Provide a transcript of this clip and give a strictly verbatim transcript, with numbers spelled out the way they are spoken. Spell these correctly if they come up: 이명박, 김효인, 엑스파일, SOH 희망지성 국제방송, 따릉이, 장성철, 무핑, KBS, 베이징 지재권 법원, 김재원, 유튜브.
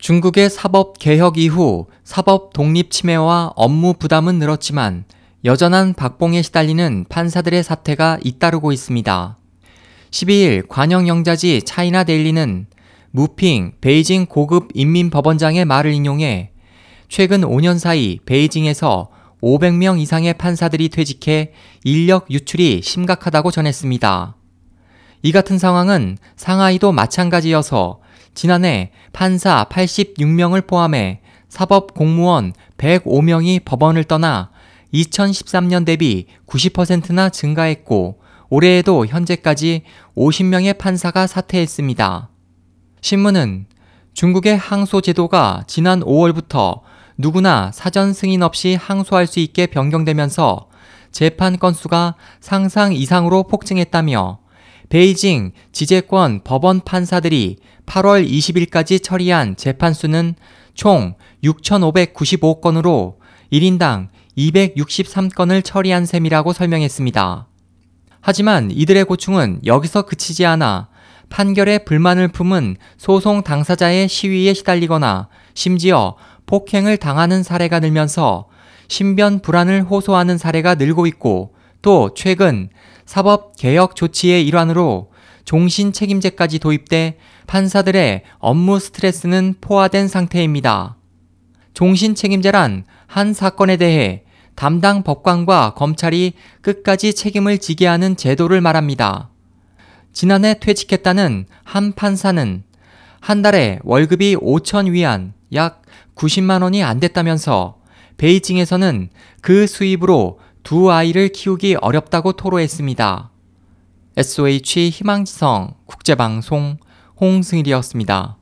중국의 사법 개혁 이후 사법 독립 침해와 업무 부담은 늘었지만 여전한 박봉에 시달리는 판사들의 사태가 잇따르고 있습니다. 십이일 관영영자지 차이나 데일리는 무핑 베이징 고급 인민법원장의 말을 인용해 최근 오 년 사이 베이징에서 오백 명 이상의 판사들이 퇴직해 인력 유출이 심각하다고 전했습니다. 이 같은 상황은 상하이도 마찬가지여서 지난해 판사 팔십육 명을 포함해 사법 공무원 백오 명이 법원을 떠나 이천십삼 년 대비 구십 퍼센트나 증가했고 올해에도 현재까지 오십 명의 판사가 사퇴했습니다. 신문은 중국의 항소 제도가 지난 오월부터 누구나 사전 승인 없이 항소할 수 있게 변경되면서 재판 건수가 상상 이상으로 폭증했다며 베이징 지재권 법원 판사들이 팔월 이십일까지 처리한 재판 수는 총 육천오백구십오 건으로 일 인당 이백육십삼 건을 처리한 셈이라고 설명했습니다. 하지만 이들의 고충은 여기서 그치지 않아 판결에 불만을 품은 소송 당사자의 시위에 시달리거나 심지어 폭행을 당하는 사례가 늘면서 신변 불안을 호소하는 사례가 늘고 있고 또 최근 사법 개혁 조치의 일환으로 종신 책임제까지 도입돼 판사들의 업무 스트레스는 포화된 상태입니다. 종신 책임제란 한 사건에 대해 담당 법관과 검찰이 끝까지 책임을 지게 하는 제도를 말합니다. 지난해 퇴직했다는 한 판사는 한 달에 월급이 오천 위안, 약 구십만 원이 안 됐다면서 베이징에서는 그 수입으로 두 아이를 키우기 어렵다고 토로했습니다. 에스오에이치 희망지성 국제방송 홍승일이었습니다.